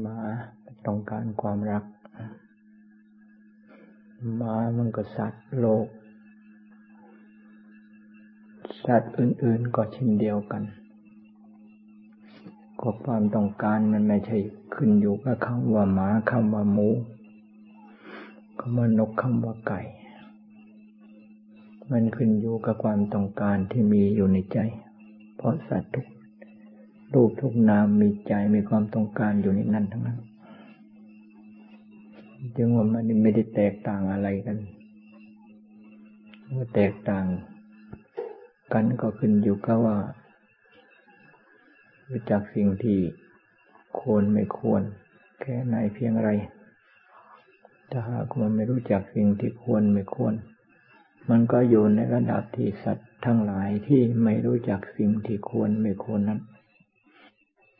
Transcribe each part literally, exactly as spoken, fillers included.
หมาต้องการความรักหมามันก็สัตว์โลกสัตว์อื่นๆก็เช่นเดียวกันก็ความต้องการมันไม่ใช่ขึ้นอยู่กับคำว่าหมาคำว่าหมูคำว่านกคำว่าไก่มันขึ้นอยู่กับความต้องการที่มีอยู่ในใจเพราะสัตว์ทุกรูปทุกนามมีใจมีความต้องการอยู่ในนั้นทั้งนั้นจึงว่ามันไม่ได้แตกต่างอะไรกันว่าแตกต่างกันก็ขึ้นอยู่กับว่ารู้จักสิ่งที่ควรไม่ควรแค่ไหนเพียงไรถ้าหากว่าไม่รู้จักสิ่งที่ควรไม่ควรมันก็อยู่ในระดับที่สัตว์ทั้งหลายที่ไม่รู้จักสิ่งที่ควรไม่ควรนั้น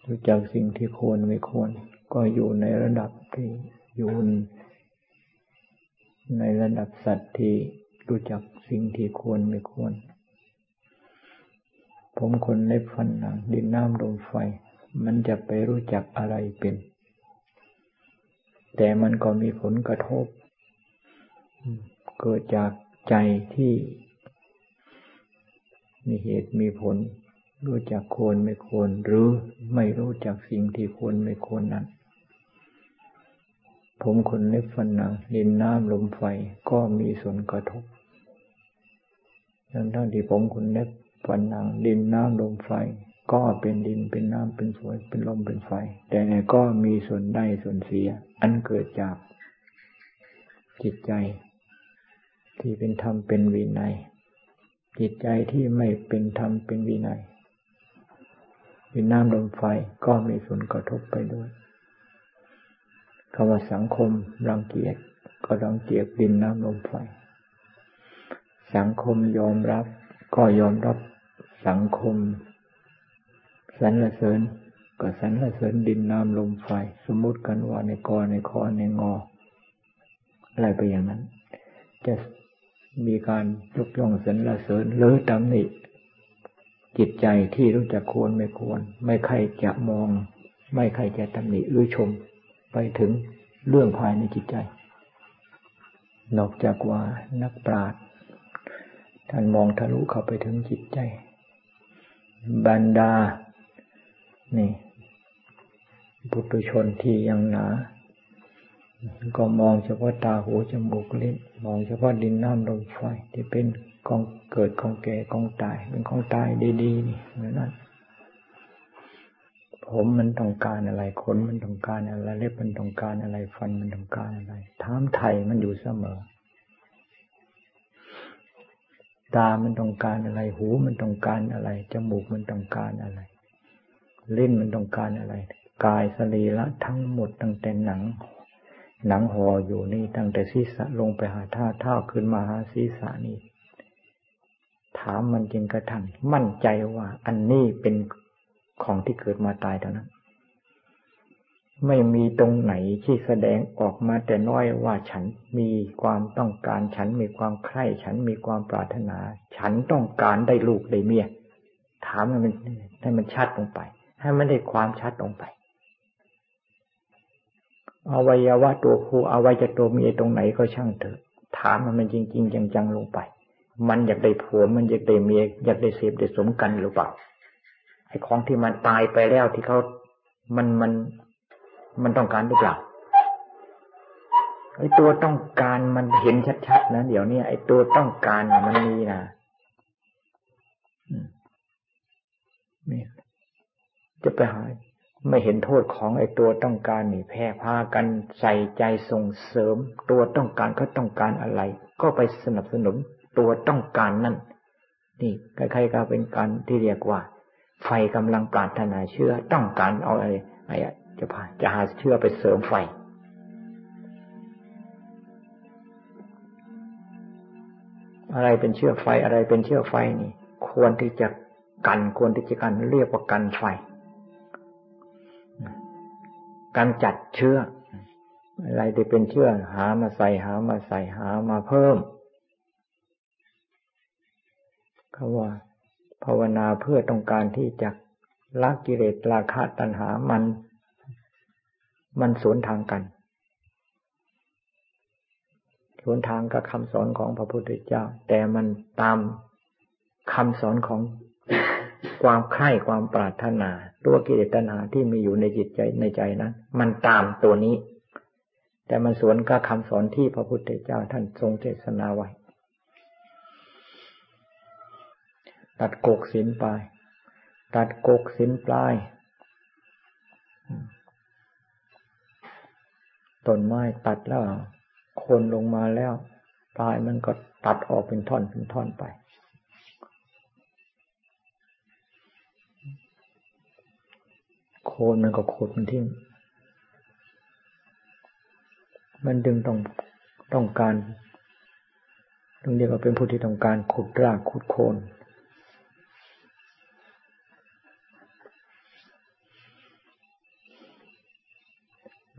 รู้จักสิ่งที่ควรไม่ควรก็อยู่ในระดับที่อยู่ในระดับสัตว์ที่รู้จักสิ่งที่ควรไม่ควรผมขนเล็บฟันหนังดินน้ำลมไฟมันจะไปรู้จักอะไรเป็นแต่มันก็มีผลกระทบเกิดจากใจที่มีเหตุมีผลรู้จักควรไม่ควรหรือไม่รู้จักสิ่งที่ควรไม่ควรนั้นผมขนเล็บฟันหนังดินน้ำลมไฟก็มีส่วนกระทบทั้งๆที่ผมขนเล็บฟันหนังดินน้ำลมไฟก็เป็นดินเป็นน้ำเป็นฝนเป็นลมเป็นไฟแต่ก็มีส่วนได้ส่วนเสียอันเกิดจากจิตใจที่เป็นธรรมเป็นวินัยจิตใจที่ไม่เป็นธรรมเป็นวินัยดินน้ำลมไฟก็มีส่วนกระทบไปด้วยคำว่าสังคมรังเกียจก็รังเกียจดินน้ำลมไฟสังคมยอมรับก็ยอมรับสังคมสรรเสริญก็สรรเสริญดินน้ำลมไฟสมมุติกันว่าในกอในขอในงออะไรไปอย่างนั้นจะมีการยกย่องสรรเสริญหรือตำหนิจิตใจที่รู้จักควรไม่ควรไม่ใครจะมองไม่ใครจะตำหนิหรือชมไปถึงเรื่องภายในจิตใจนอกจากว่านักปราชญ์ท่านมองทะลุเข้าไปถึงจิตใจบรรดานี่ปุถุชนที่ยังหนาก็มองเฉพาะตาหูจมูกลิ้นมองเฉพาะดินน้ำลมไฟที่เป็นกองเกิดกองแก่กองตายเป็นกองตายดีๆนี่เหมือนนั้นผมมันต้องการอะไรขนมันต้องการอะไรเล็บมันต้องการอะไรฟันมันต้องการอะไรถามไถ่มันอยู่เสมอตามันต้องการอะไรหูมันต้องการอะไรจมูกมันต้องการอะไรลิ้นมันต้องการอะไรกายสรีระทั้งหมดตั้งแต่หนังหนังห่ออยู่นี่ตั้งแต่ศีรษะลงไปหาท่าเท้าขึ้นมาหาศีรษะนี่ถามมันจริงกระทั่งมั่นใจว่าอันนี้เป็นของที่เกิดมาตายเท่านั้นไม่มีตรงไหนที่แสดงออกมาแต่น้อยว่าฉันมีความต้องการฉันมีความใคร่ฉันมีความปรารถนาฉันต้องการได้ลูกได้เมียถามให้มันให้มันชัดลงไปให้มันได้ความชัดลงไปอวัยวะตัวผู้อวัยวะตัวเมียตรงไหนก็ช่างเถอะถามให้มันจริงๆจังๆลงไปมันอยากได้ผัวมันอยากได้เมียอยากได้เสพได้สมกันหรือเปล่าไอ้ของที่มันตายไปแล้วที่เขามันมันมันต้องการหรือเปล่าไอ้ตัวต้องการมันเห็นชัดๆนะเดี๋ยวนี้ไอ้ตัวต้องการมันมีนะนี่จะไปหาไม่เห็นโทษของไอ้ตัวต้องการนี่แพร่พากันใส่ใจส่งเสริมตัวต้องการเขาต้องการอะไรก็ไปสนับสนุนตัวต้องการนั่นนี่ใครๆก็เป็นการที่เรียกว่าไฟกำลังปรารถนาเชื้อต้องการเอาอะไรอะไรจะพาจะหาเชื้อไปเสริมไฟอะไรเป็นเชื้อไฟอะไรเป็นเชื้อไฟนี่ควรที่จะกันควรที่จะกันเรียกว่ากันไฟการจัดเชื้ออะไรที่เป็นเชื้อหามาใส่หามาใส่หามาเพิ่มเขาว่าภาวนาเพื่อต้องการที่จะ ละกิเลสราคะตัณหามันมันสวนทางกันสวนทางกับคำสอนของพระพุทธเจ้าแต่มันตามคำสอนของความใคร่ความปรารถนาตัวกิเลสตัณหาที่มีอยู่ในจิตใจในใจนั้นมันตามตัวนี้แต่มันสวนกับคำสอนที่พระพุทธเจ้าท่านทรงเทศนาไว้ตัดโกกศีลปลายตัดโกกศีลปลายต้นไม้ตัดแล้วโคนลงมาแล้วปลายมันก็ตัดออกเป็นท่อนเป็นท่อนไปโคนมันก็ขูดมันทิ้งมันดึงต้องต้องการตรงเดียวก็เป็นผู้ที่ต้องการขุดรากขุดโคน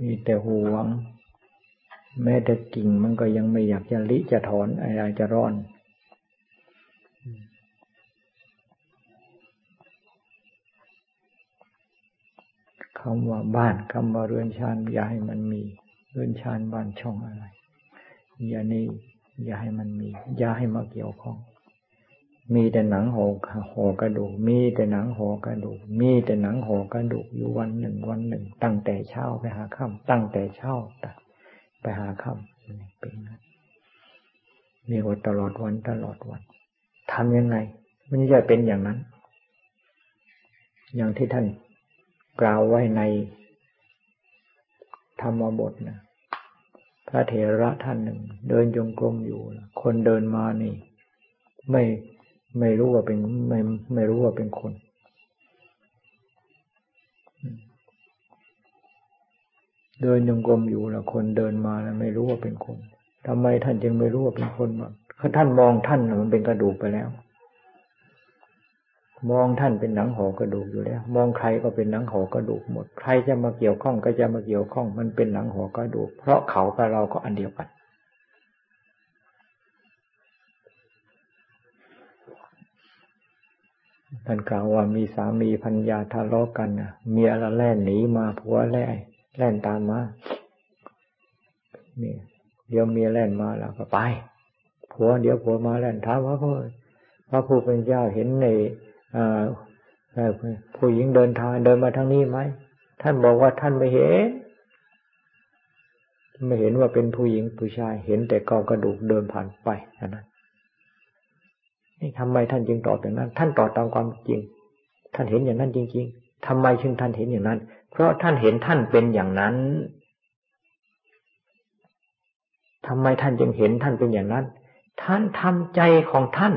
มีแต่หวงแม้แต่กิ่งมันก็ยังไม่อยากจะริจะถอนอะไรจะร่อนคำว่าบ้านคำว่าเรือนชานอย่าให้มันมีเรือนชานบ้านช่องอะไรอย่านี่อย่าให้มันมีอย่าให้มาเกี่ยวข้องมีแต่หนังห่อห่อกระดูกมีแต่หนังห่อกระดูกมีแต่หนังห่อกระดูกอยู่วันหนึ่งวันหนึ่งตั้งแต่เช้าไปหาค่ำตั้งแต่เช้าไปหาค่ำเป็นงั้นมีวันตลอดวันตลอดวันทำยังไงมันจะเป็นอย่างนั้นอย่างที่ท่านกล่าวไว้ในธรรมบทนะพระเถระท่านหนึ่งเดินจงกรมอยู่คนเดินมานี่ไม่ไม่รู้ว่าเป็นไม่ไม่รู้ว่าเป็นคนเดินจงกรมอยู่แล้วคนเดินมาแล้วไม่รู้ว่าเป็นคนทำไมท่านจึงไม่รู้ว่าเป็นคนบ้างเพราะท่านมองท่านมันเป็นกระดูกไปแล้วมองท่านเป็นหนังห่อกระดูกอยู่แล้วมองใครก็เป็นหนังห่อกระดูกหมดใครจะมาเกี่ยวข้องก็จะมาเกี่ยวข้องมันเป็นหนังห่อกระดูกเพราะเขากับเราก็อันเดียวกันท่านกล่าวว่ามีสามีภรรยาทะเลาะกันนะเมียละแล่นหนีมาผัวแล่นแล่นตามมานี่เดี๋ยวเมียแล่นมาแล้วก็ไปผัวเดี๋ยวผัวมาแล่นท้าว่าพระผู้เป็นเจ้าเห็นในผู้หญิงเดินทางเดินมาทางนี้ไหมท่านบอกว่าท่านไม่เห็นไม่เห็นว่าเป็นผู้หญิงผู้ชายเห็นแต่กองกระดูกเดินผ่านไปนะทำไมท่านจึงตอบอย่างนั้นท่านตอบตามความจริงท่านเห็นอย่างนั้นจริงๆทำไมจึงท่านเห็นอย่างนั้นเพราะท่านเห็นท่านเป็นอย่างนั้นทำไมท่านจึงเห็นท่านเป็นอย่างนั้นท่านทำใจของท่าน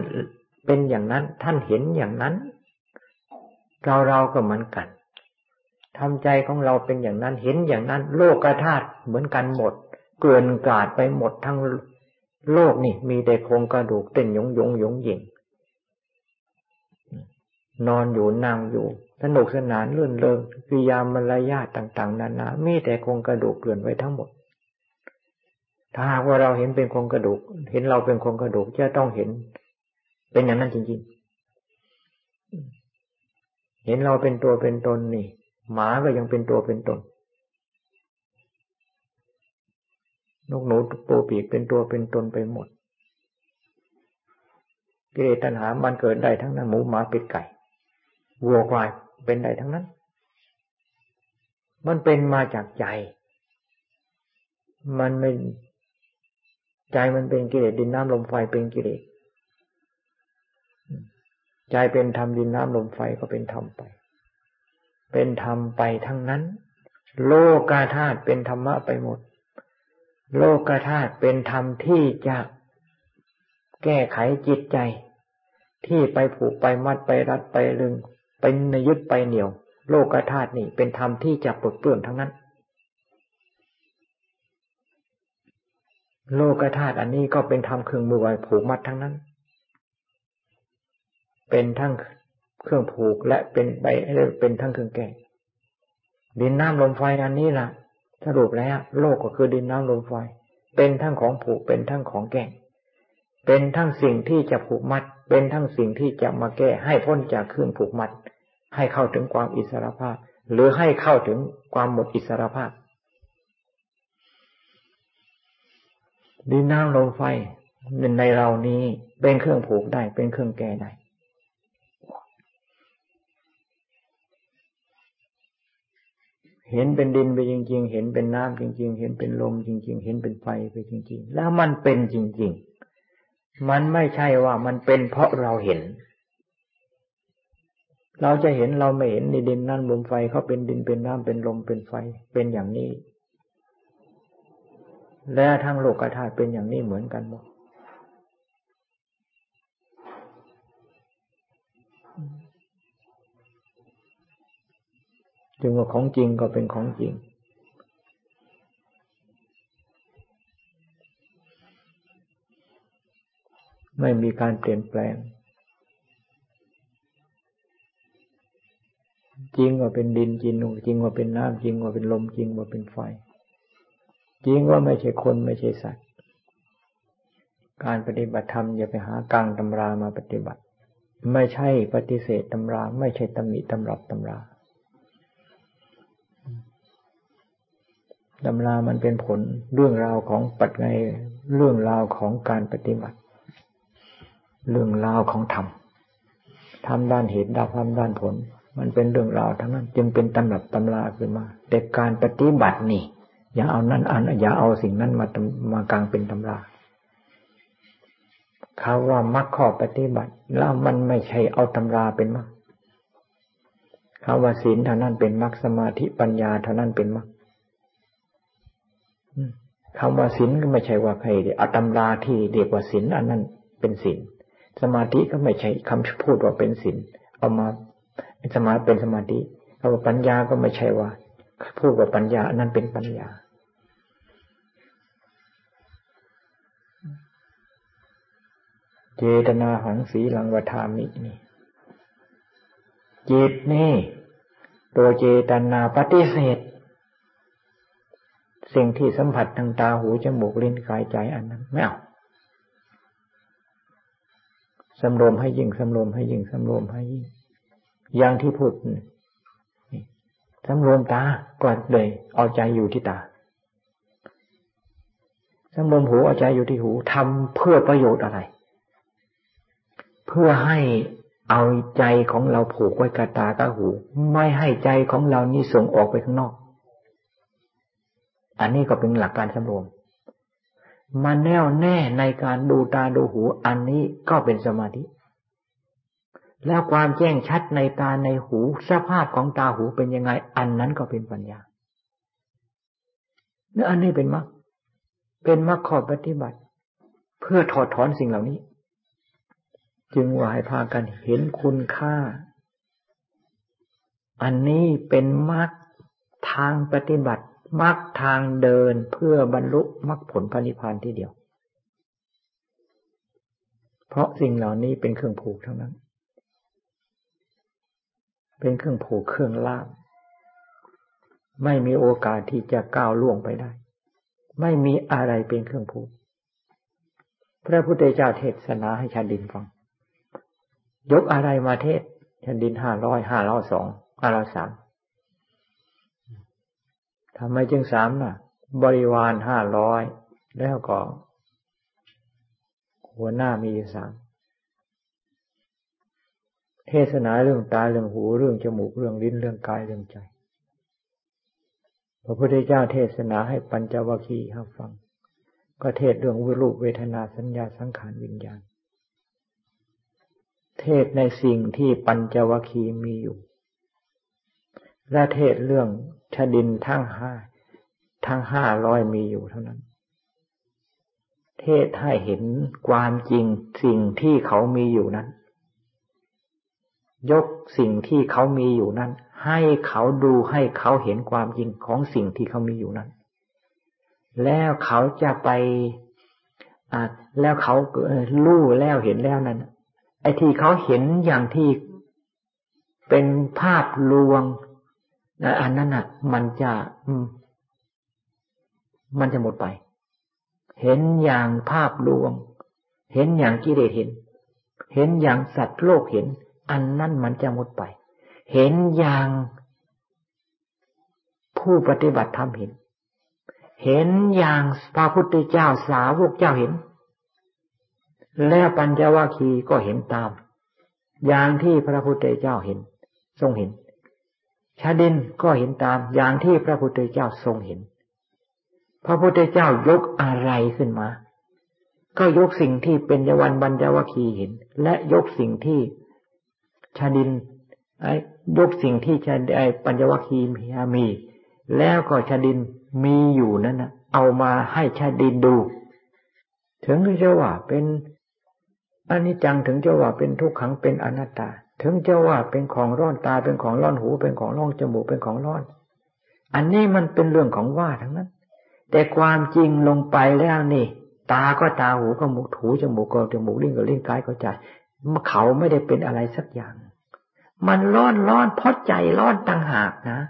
เป็นอย่างนั้นท่านเห็นอย่างนั้นเราเราก็เหมือนกันทำใจของเราเป็นอย่างนั้นเห็นอย่างนั้นโลกธาตุเหมือนกันหมดเกลื่อนกลาดไปหมดทั้งโลกนี่มีแต่โครงกระดูกเต้นยงยงยงยิงนอนอยู่นั่งอยู่สนุกสนานลื่นเริงกิริยามารยาทต่างๆนานามีแต่โครงกระดูกเกลื่อนไว้ทั้งหมดถ้าหากว่าเราเห็นเป็นโครงกระดูกเห็นเราเป็นโครงกระดูกจะต้องเห็นเป็นอย่างนั้นจริงๆเห็นเราเป็นตัวเป็นตนนี่หมาก็ยังเป็นตัวเป็นตนนกหนูตัวปีกเป็นตัวเป็นตนไปหมดกิเลสตัณหามันเกิดได้ทั้งนั้นหมูหมาเป็ดไก่วัวควายเป็นได้ทั้งนั้นมันเป็นมาจากใจมันไม่ใจมันเป็นกิเลสดินน้ำลมไฟเป็นกิเลสใจเป็นธรรมดินน้ำลมไฟก็เป็นธรรมไปเป็นธรรมไปทั้งนั้นโลกธาตุเป็นธรรมะไปหมดโลกธาตุเป็นธรรมที่จะแก้ไขจิตใจที่ไปผูกไปมัดไปรัดไปลึงไปยึดไปเหนี่ยวโลกธาตุนี่เป็นธรรมที่จะปลดเปลื้องทั้งนั้นโลกธาตุอันนี้ก็เป็นธรรมเครื่องมือไว้ผูกมัดทั้งนั้นเป็นทั้งเครื่องผูกและเป็นไปเป็นทั้งเครื่องแก้ดินน้ำลมไฟอันนี้ล่ะสรุปแล้วโลกก็คือดินน้ำลมไฟเป็นทั้งของผูกเป็นทั้งของแก้เป็นทั้งสิ่งที่จะผูกมัดเป็นทั้งสิ่งที่จะมาแก้ให้พ้นจากเครื่องผูกมัด ให้เข้าถึงความอิสรภาพหรือให้เข้าถึงความหมดอิสรภาพดินน้ำลมไฟในเรานี้เป็นเครื่องผูกได้เป็นเครื่องแก้ได้เห็นเป็นดินไปจริงๆเห็นเป็นน้ำจริงๆเห็นเป็นลมจริงๆเห็นเป็นไฟไปจริงๆแล้วมันเป็นจริงๆมันไม่ใช่ว่ามันเป็นเพราะเราเห็นเราจะเห็นเราไม่เห็นในดินนั่นลมไฟเขาเป็นดินเป็นน้ำเป็นลมเป็นไฟเป็นอย่างนี้และทั้งโลกธาตุเป็นอย่างนี้เหมือนกันหมดจึงว่าของจริงก็เป็นของจริงไม่มีการเปลี่ยนแปลงจริงว่าเป็นดินจริงจริงว่าเป็นน้ำจริงว่าเป็นลมจริงว่าเป็นไฟจริงว่าไม่ใช่คนไม่ใช่สัตว์การปฏิบัติธรรมอย่าไปหากลางตำรามาปฏิบัติไม่ใช่ปฏิเสธตำราไม่ใช่ตำหนิตำรับตำราตำรามันเป็นผลเรื่องราวของปัจจัยเรื่องราวของการปฏิบัติเรื่องราวของธรรมธรรมด้านเหตุด้านความด้านผลมันเป็นเรื่องราวทั้งนั้นจึงเป็นตำรับตำราขึ้นมาแต่การปฏิบัตินี่อย่าเอานั่นอันอย่าเอาสิ่งนั้นมามากลางเป็นตำราคำว่ามรรคข้อปฏิบัติแล้วมันไม่ใช่เอาตำราเป็นมรรคคำว่าศีลเท่านั้นเป็นมรรคสมาธิปัญญาเท่านั้นเป็นมรรคคำว่าศีลก็ไม่ใช่ว่าใครเอาตำราที่เรียกว่าศีลอันนั้นเป็นศีลสมาธิก็ไม่ใช่คำพูดว่าเป็นศีลเอามาสมาธิเป็นสมาธิคำว่าปัญญาก็ไม่ใช่ว่าพูดว่าปัญญาอันนั้นเป็นปัญญาเจตนาหังสีลังวทามินี่จิตนี่ตัวเจตนาปฏิเสธสิ่งที่สัมผัสทางตาหูจมูกลิ้นกายใจอันนั้นไม่เอาสำรวมให้ยิ่งสำรวมให้ยิ่งสำรวมให้ยิ่งอย่างที่พูดสำรวมตาก็เลยเอาใจอยู่ที่ตาสำรวมหูเอาใจอยู่ที่หูทำเพื่อประโยชน์อะไรเพื่อให้เอาใจของเราผูกไว้กับตากับหูไม่ให้ใจของเรานี่ส่งออกไปข้างนอกอันนี้ก็เป็นหลักการสำรวมมาแน่วแน่ในการดูตาดูหูอันนี้ก็เป็นสมาธิแล้วความแจ้งชัดในตาในหูสภาพของตาหูเป็นยังไงอันนั้นก็เป็นปัญญาและอันนี้เป็นมรรคเป็นมรรคข้อปฏิบัติเพื่อถอดถอนสิ่งเหล่านี้จึงว่าให้พากันเห็นคุณค่าอันนี้เป็นมรรคทางปฏิบัติมรรคทางเดินเพื่อบรรลุมรรคผลพระนิพพานที่เดียวเพราะสิ่งเหล่านี้เป็นเครื่องผูกทั้งนั้นเป็นเครื่องผูกเครื่องล่ามไม่มีโอกาสที่จะก้าวล่วงไปได้ไม่มีอะไรเป็นเครื่องผูกพระพุทธเจ้าเทศนาให้ชาดินฟังยกอะไรมาเทศชาดินห้าร้อยห้าร้อยสองห้าร้อยสามทำไมจึงสามน่ะบริวารห้าร้อยแล้วก็หัวหน้ามีอยู่สามเทศนาเรื่องตาเรื่องหูเรื่องจมูกเรื่องลิ้นเรื่องกายเรื่องใจพระพุทธเจ้าเทศนาให้ปัญจวัคคีย์ฟังก็เทศเรื่องรูปเวทนาสัญญาสังขารวิญญาณเทศในสิ่งที่ปัญจวัคคีย์มีอยู่และเทศเรื่องชดินทั้งห้าทั้งห้าร้อยมีอยู่เท่านั้นเทศให้เห็นความจริงสิ่งที่เขามีอยู่นั้นยกสิ่งที่เขามีอยู่นั้นให้เขาดูให้เขาเห็นความจริงของสิ่งที่เขามีอยู่นั้นแล้วเขาจะไปอ่าแล้วเขารู้แล้วเห็นแล้วนั้นไอ้ที่เขาเห็นอย่างที่เป็นภาพลวงอันนั้นน่ะมันจะมันจะหมดไปเห็นอย่างภาพลวงเห็นอย่างกิเลสเห็นเห็นอย่างสัตว์โลกเห็นอันนั้นมันจะหมดไป เห็นอย่างผู้ปฏิบัติธรรมเห็นเห็นอย่างพระพุทธเจ้าสาวกเจ้าเห็นแล้วปัญจวัคคีย์ก็เห็นตามอย่างที่พระพุทธเจ้าเห็นทรงเห็นชาดินก็เห็นตามอย่างที่พระพุทธเจ้าทรงเห็นพระพุทธเจ้ายกอะไรขึ้นมาก็ยกสิ่งที่เป็นยวันปัญจวัคคีย์เห็นและยกสิ่งที่ชาดินยกสิ่งที่ชาดินปัญจวัคคีย์มีแล้วก็ชาดินมีอยู่นั้นนะเอามาให้ชาดินดูถึงจะว่าเป็นอนิจจังถึงจะว่าเป็นทุกขังเป็นอนัตตาถึงจะว่าเป็นของร้อนตาเป็นของร้อนหูเป็นของร้อนจมูกเป็นของร้อนอันนี้มันเป็นเรื่องของว่าทั้งนั้นแต่ความจริงลงไปแล้วนี่ตาก็ตาหูก็หูจมูกก็จมูกลิ้นก็ลิ้นกายก็ใจเขาไม่ได้เป็นอะไรสักอย่างมันร้อนร้อนเพราะใจร้อนต่างหากนะ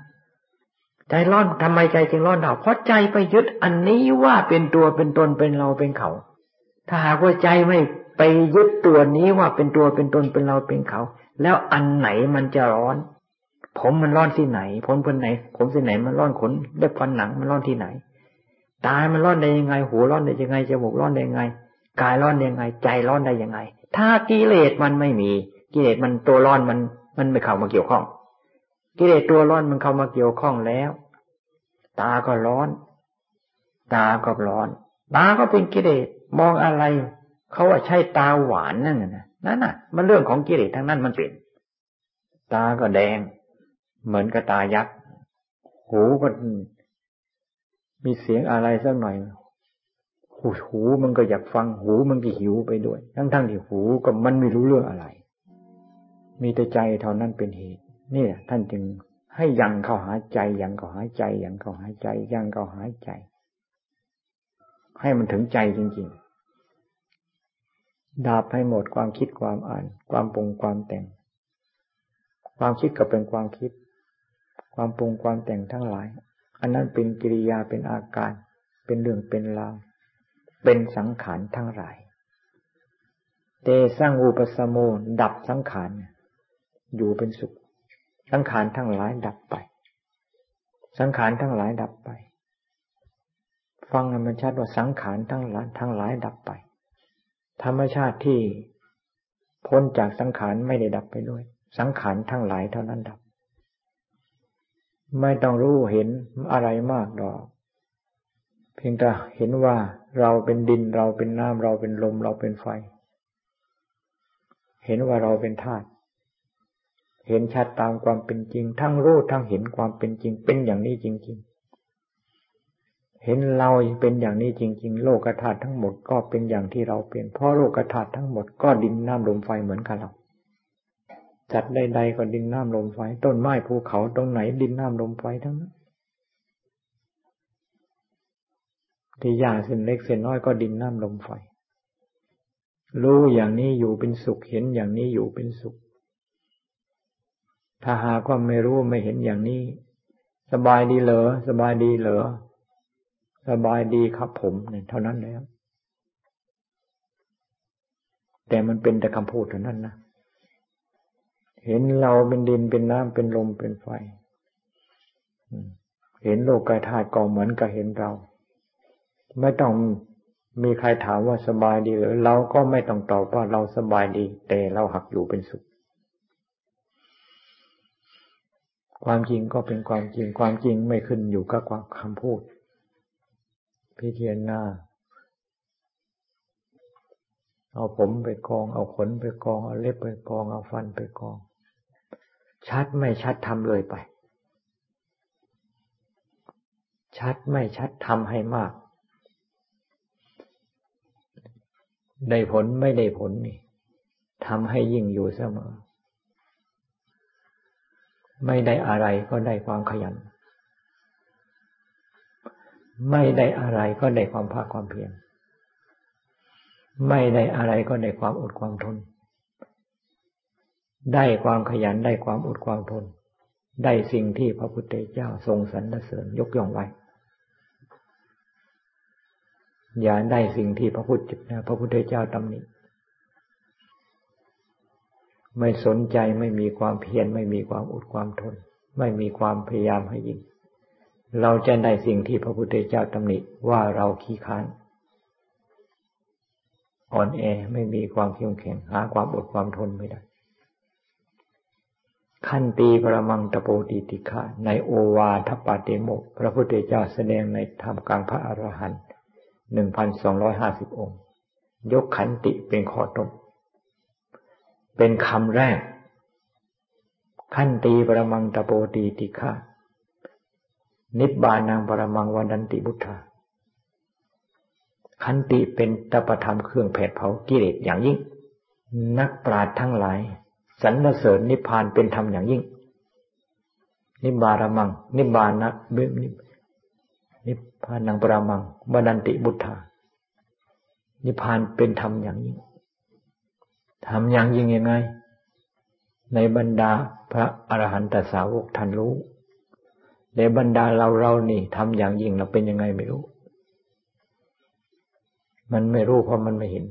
ใจร้อนทำไมใจจึงร้อนเราเพราะใจไปยึดอันนี้ว่าเป็นตัวเป็นตนเป็นเราเป็นเขาถ้าหากว่าใจไม่ไปยึดตัวนี้ว่าเป็นตัวเป็นตนเป็นเราเป็นเขาแล้วอันไหนมันจะร้อนผมมันร้อนที่ไหนผมคนไหนผมที่ไหนมันร้อนขนเล็บฟันหนังมันร้อนที่ไหนตามันร้อนได้ยังไงหูร้อนได้ยังไงจมูกร้อนได้ยังไงกายร้อนได้ยังไงใจร้อนได้ยังไงถ้ากิเลสมันไม่มีกิเลสมันตัวร้อนมันมันไม่เข้ามาเกี่ยวข้องกิเลสตัวร้อนมันเข้ามาเกี่ยวข้องแล้วตาก็ร้อนตาก็ร้อนตาก็เป็นกิเลสมองอะไรเขาว่าใช่ตาหวานนั่นน่ะนั่นน่ะมันเรื่องของกิเลสทั้งนั้นมันเปลี่ยนตาก็แดงเหมือนกับตายักษ์หูก็มีเสียงอะไรสักหน่อยหูหูมันก็อยากฟังหูมันก็หิวไปด้วยทั้งๆที่หูก็มันไม่รู้เรื่องอะไรมีแต่ใจเท่านั้นเป็นเหตุนี่ท่านจึงให้ยังเข้าหาใจยังเข้าหาใจยังเข้าหาใจยังเข้าหาใจให้มันถึงใจจริงๆดาบให้หมดความคิดความอ่านความปรุงความแต่งความคิดก็เป็นความคิดความปรุงความแต่งทั้งหลายอันนั้นเป็นกิริยาเป็นอาการเป็นเรื่องเป็นราวเป็นสังขารทั้งหลายเตสังอุปสโมดับสังขารอยู่เป็นสุขสังขารทั้งหลายดับไปสังขารทั้งหลายดับไปฟังให้มันชัดว่าสังขารทั้งหลายทั้งหลายดับไปธรรมชาติที่พ้นจากสังขารไม่ได้ดับไปด้วยสังขารทั้งหลายเท่านั้นดับไม่ต้องรู้เห็นอะไรมากดอกเพียงแต่เห็นว่าเราเป็นดินเราเป็นน้ำเราเป็นลมเราเป็นไฟเห็นว่าเราเป็นธาตุเห็นชัดตามความเป็นจริงทั้งรู้ทั้งเห็นความเป็นจริงเป็นอย่างนี้จริงๆเห็นเราเป็นอย่างนี้จริงๆโลกธาตุทั้งหมดก็เป็นอย่างที่เราเป็นเพราะโลกธาตุทั้งหมดก็ดินน้ำลมไฟเหมือนกันเราจัดใดๆก็ดินน้ำลมไฟต้นไม้ภูเขาตรงไหนดินน้ำลมไฟทั้งนั้นที่หญ้าเส้นเล็กเส้นน้อยก็ดินน้ำลมไฟรู้อย่างนี้อยู่เป็นสุขเห็นอย่างนี้อยู่เป็นสุขถ้าหากว่าไม่รู้ไม่เห็นอย่างนี้สบายดีเหรอสบายดีเหรอสบายดีครับผมเนี่ยเท่านั้นแล้วแต่มันเป็นแต่คำพูดเท่านั้นนะเห็นเราเป็นดินเป็นน้ำเป็นลมเป็นไฟเห็นโลกธาตุก็เหมือนกับเห็นเราไม่ต้องมีใครถามว่าสบายดีหรือเราก็ไม่ต้องตอบว่าเราสบายดีแต่เราหักอยู่เป็นสุขความจริงก็เป็นความจริงความจริงไม่ขึ้นอยู่กับความคำพูดพิจารณาเอาผมไปกองเอาขนไปกองเอาเล็บไปกองเอาฟันไปกองชัดไม่ชัดทำเลยไปชัดไม่ชัดทำให้มากได้ผลไม่ได้ผลนี่ทำให้ยิ่งอยู่เสมอไม่ได้อะไรก็ได้ความขยันไม่ได้อะไรก็ได้ความภาคความเพียรไม่ได้อะไรก็ได้ความอดความทนได้ความขยันได้ความอดความทนได้สิ่งที่พระพุทธเจ้าทรงสรรเสริญยกย่องไว้อย่าได้สิ่งที่พระพุทธเจ้าตำหนิ ไม่สนใจไม่มีความเพียรไม่มีความอดความทนไม่มีความพยายามให้ยิ่งเราจะได้สิ่งที่พระพุทธเจ้าตำหนิว่าเราขี้ค้านอ่อนแอไม่มีความเข้มแข็งหาความอดความทนไม่ได้ขันติปรมังตโปติติฆะในโอวาทปาติโมกข์พระพุทธเจ้าแสดงในธรรมกลางพระอรหันต์ หนึ่งพันสองร้อยห้าสิบ องค์ยกขันติเป็นข้อต้นเป็นคำแรกขันติปรมังตโปติติฆะนิบบานังปรมังวันดันติบุทธาขันติเป็นตปธรรมเครื่องแผดเผากิเลสอย่างยิ่งนักปราชญ์ทั้งหลายสรรเสริญนิพพานเป็นธรรมอย่างยิ่งนิบารมังนิบานะนิพพานังปรามังวันดันติบุทธานิพพานเป็นธรรมอย่างยิ่งธรรมอย่างยิ่งยังไงในบรรดาพระอรหันตสาวกท่านรู้ในบรรดาเราเรานี่ทำอย่างยิ่งเราเป็นยังไงไม่รู้มันไม่รู้เพราะมันไม่เห็น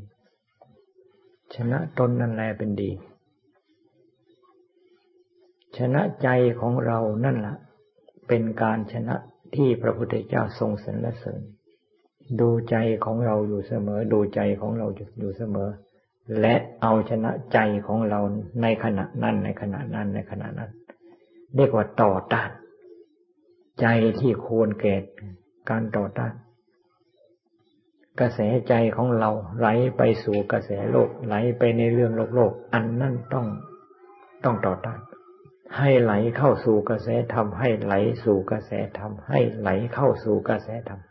ชนะตนนั่นแหละเป็นดีชนะใจของเรานั่นแหละเป็นการชนะที่พระพุทธเจ้าทรงสรรเสริญดูใจของเราอยู่เสมอดูใจของเราอยู่เสมอและเอาชนะใจของเราในขณะนั้นในขณะนั้นในขณะนั้นเรียกว่าต่อต้านใจที่ควรแก่การต่อต้านกระแสใจของเราไหลไปสู่กระแสโลกไหลไปในเรื่องโลกโลกอันนั่นต้องต้องต่อต้านให้ไหลเข้าสู่กระแสธรรมให้ไหลสู่กระแสธรรมให้ไหลเข้าสู่กระแสธรรม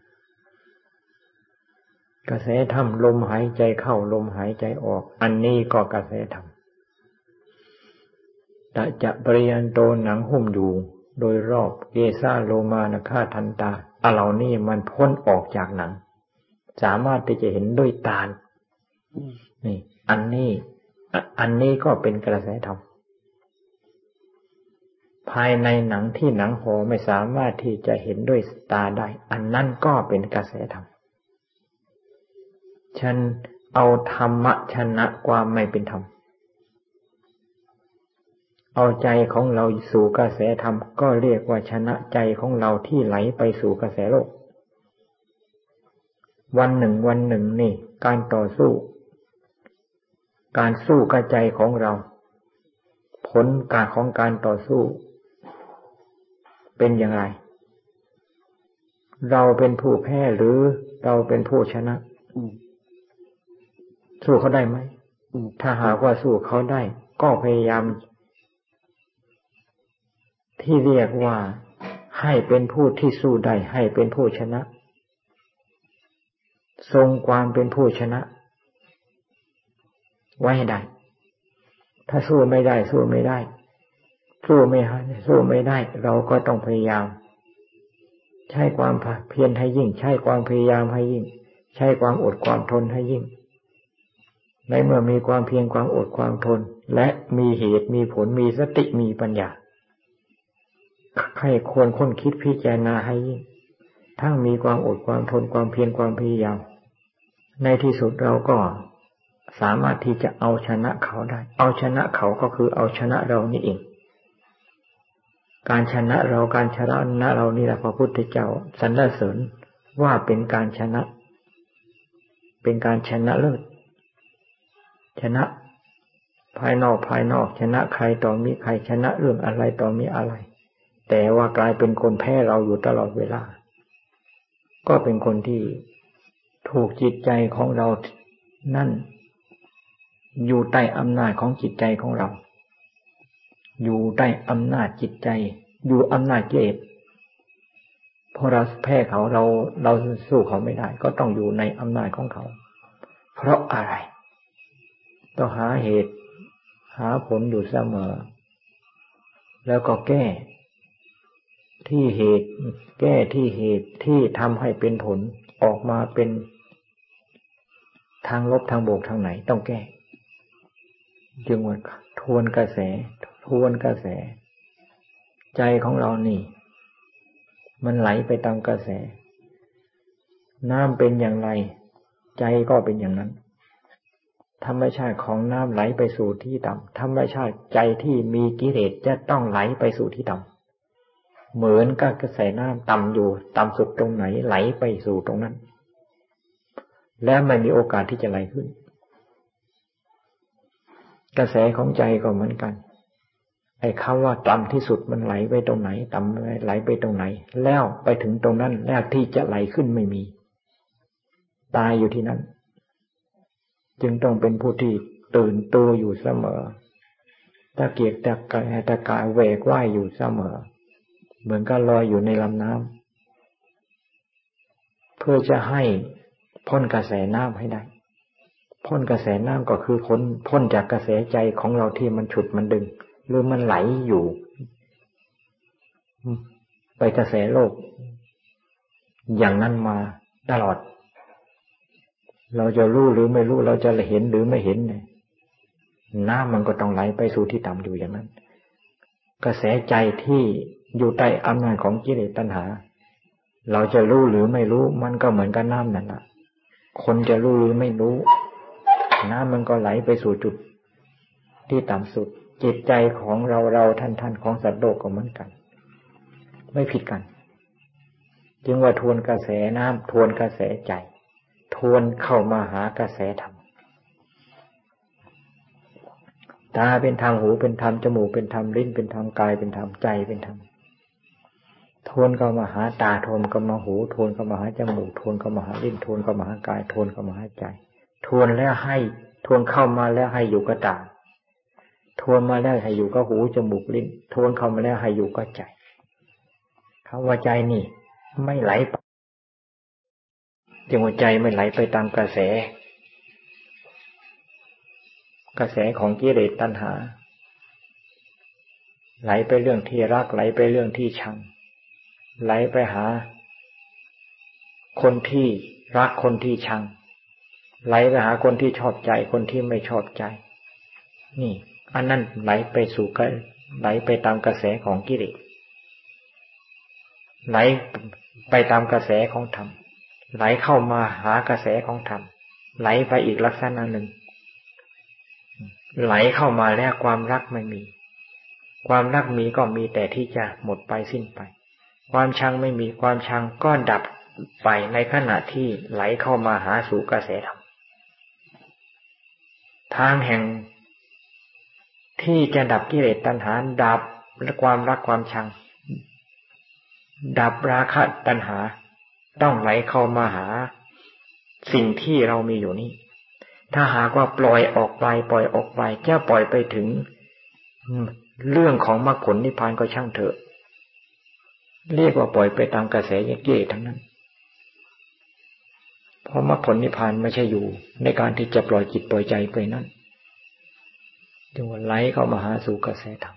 กระแสธรรมลมหายใจเข้าลมหายใจออกอันนี้ก็กระแสธรรมแต่จะปริยันโตหนังหุ้มอยู่โดยรอบเกสาโลมานะฆาทันตาอะเหล่านี้มันพ้นออกจากหนังสามารถที่จะเห็นด้วยตานี่อันนี้อันนี้ก็เป็นกระแสธรรมภายในหนังที่หนังห่อไม่สามารถที่จะเห็นด้วยตาได้อันนั้นก็เป็นกระแสธรรมฉันเอาธรรมะชนะความไม่เป็นธรรมเอาใจของเราสู่กระแสธรรมก็เรียกว่าชนะใจของเราที่ไหลไปสู่กระแสโลกวันหนึ่งวันหนึ่งนี่การต่อสู้การสู้กระใจของเราผลการของการต่อสู้เป็นอย่างไรเราเป็นผู้แพ้หรือเราเป็นผู้ชนะสู้เขาได้ไหมถ้าหากว่าสู้เขาได้ก็พยายามที่เรียกว่าให้เป็นผู้ที่สู้ได้ให้เป็นผู้ชนะทรงความเป็นผู้ชนะไว้ให้ได้ถ้าสู้ไม่ได้สู้ไม่ได้สู้ไม่ได้สู้ไม่ได้เราก็ต้องพยายามใช้ความเพียรให้ยิ่งใช้ความพยายามให้ยิ่งใช้ความอดความทนให้ยิ่งในเมื่อมีความเพียรความอดความทนและมีเหตุมีผลมีสติมีปัญญาใครควรค้นคิดพิจารณาให้ยิ่งทั้งมีความอดความทนความเพียรความพยายามในที่สุดเราก็สามารถที่จะเอาชนะเขาได้เอาชนะเขาก็คือเอาชนะเรานี่เองการชนะเราการชนะเรานี่แหละพระพุทธเจ้าสรรเสริญว่าเป็นการชนะเป็นการชนะเลิศชนะภายนอกภายนอกชนะใครต่อมีใครชนะเรื่องอะไรต่อมีอะไรแต่ว่ากลายเป็นคนแพ้เราอยู่ตลอดเวลาก็เป็นคนที่ถูกจิตใจของเรานั่นอยู่ใต้อำนาจของจิตใจของเราอยู่ใต้อำนาจจิตใจอยู่อำนาจกิเลสพอเราแพ้เขาเราเราสู้เขาไม่ได้ก็ต้องอยู่ในอำนาจของเขาเพราะอะไรต้องหาเหตุหาผลอยู่เสมอแล้วก็แก้ที่เหตุแก้ที่เหตุที่ทำให้เป็นผลออกมาเป็นทางลบทางบวกทางไหนต้องแก้จึงว่าทวนกระแสทวนกระแสใจของเรานี่มันไหลไปตามกระแสน้ำเป็นอย่างไรใจก็เป็นอย่างนั้น ธรรมชาติของน้ำไหลไปสู่ที่ต่ำธรรมชาติใจที่มีกิเลสจะต้องไหลไปสู่ที่ต่ำเหมือนกับกระแสน้ำต่ำอยู่ต่ำสุดตรงไหนไหลไปสู่ตรงนั้นและไม่มีโอกาสที่จะไหลขึ้นกระแสของใจก็เหมือนกันไอ้คำว่าต่ำที่สุดมันไหลไปตรงไหนต่ำไหลไปตรงไหนแล้วไปถึงตรงนั้นแล้วที่จะไหลขึ้นไม่มีตายอยู่ที่นั้นจึงต้องเป็นผู้ที่ตื่นตัวอยู่เสมอตะเกียกตะกายตะกายแหวกว่ายอยู่เสมอเหมือนกับลอยอยู่ในลำน้ำเพื่อจะให้พ้นกระแสน้ำให้ได้พ้นกระแสน้ำก็คือพ้นพ้นจากกระแสใจของเราที่มันฉุดมันดึงหรือมันไหลอยู่ไปกระแสโลกอย่างนั้นมาตลอดเราจะรู้หรือไม่รู้เราจะเห็นหรือไม่เห็นเนี่ยน้ำมันก็ต้องไหลไปสู่ที่ต่ำอยู่อย่างนั้นกระแสใจที่อยู่ใต้อำนาจของกิเลสตัณหาเราจะรู้หรือไม่รู้มันก็เหมือนกับน้ำนั่นแหละคนจะรู้หรือไม่รู้น้ำมันก็ไหลไปสู่จุดที่ต่ำสุดจิตใจของเราเราท่านท่านของสัตว์โลกก็เหมือนกันไม่ผิดกันจึงว่าทวนกระแสน้ำทวนกระแสใจทวนเข้ามาหากระแสธรรมตาเป็นธรรมหูเป็นธรรมจมูกเป็นธรรมลิ้นเป็นธรรมกายเป็นธรรมใจเป็นธรรมทวนเข้ามาหาตาทวนเข้ามาหูทวนเข้ามาหาจมูกทวนเข้ามาหาลิ้นทวนเข้ามาหากายทวนเข้ามาหาใจทวนแล้วให้ทวนเข้ามาแล้วให้อยู่กับตาทวนมาแล้วให้อยู่กับหูจมูกลิ้นทวนเข้ามาแล้วให้อยู่กับใจคำว่าใจนี่ไม่ไหลไปจึงหัวใจไม่ไหลไปตามกระแสกระแสของกิเลสตัณหาไหลไปเรื่องที่รักไหลไปเรื่องที่ชังไหลไปหาคนที่รักคนที่ชังไหลไปหาคนที่ชอบใจคนที่ไม่ชอบใจนี่อันนั้นไหลไปสู่กระไหลไปตามกระแสของกิเลสไหลไปตามกระแสของธรรมไหลเข้ามาหากระแสของธรรมไหลไปอีกลักษณะหนึ่งไหลเข้ามาแล้วความรักไม่มีความรักมีก็มีแต่ที่จะหมดไปสิ้นไปความชังไม่มีความชังก็ดับไปในขณะที่ไหลเข้ามาหาสู่กระแสธรรมทางแห่งที่จะดับกิเลสตัณหาดับความรักความชังดับราคะตัณหาต้องไหลเข้ามาหาสิ่งที่เรามีอยู่นี่ถ้าหากว่าปล่อยออกไปปล่อยออกไปจะปล่อยไปถึงเรื่องของมรรคผลนิพพานก็ช่างเถอะเรียกว่าปล่อยไปตามกระแสเย่ๆทั้งนั้นเพราะมรรคผลนิพพานไม่ใช่อยู่ในการที่จะปล่อยจิตปล่อยใจไปนั่นจึงไหลเข้ามาหาสู่กระแสธรรม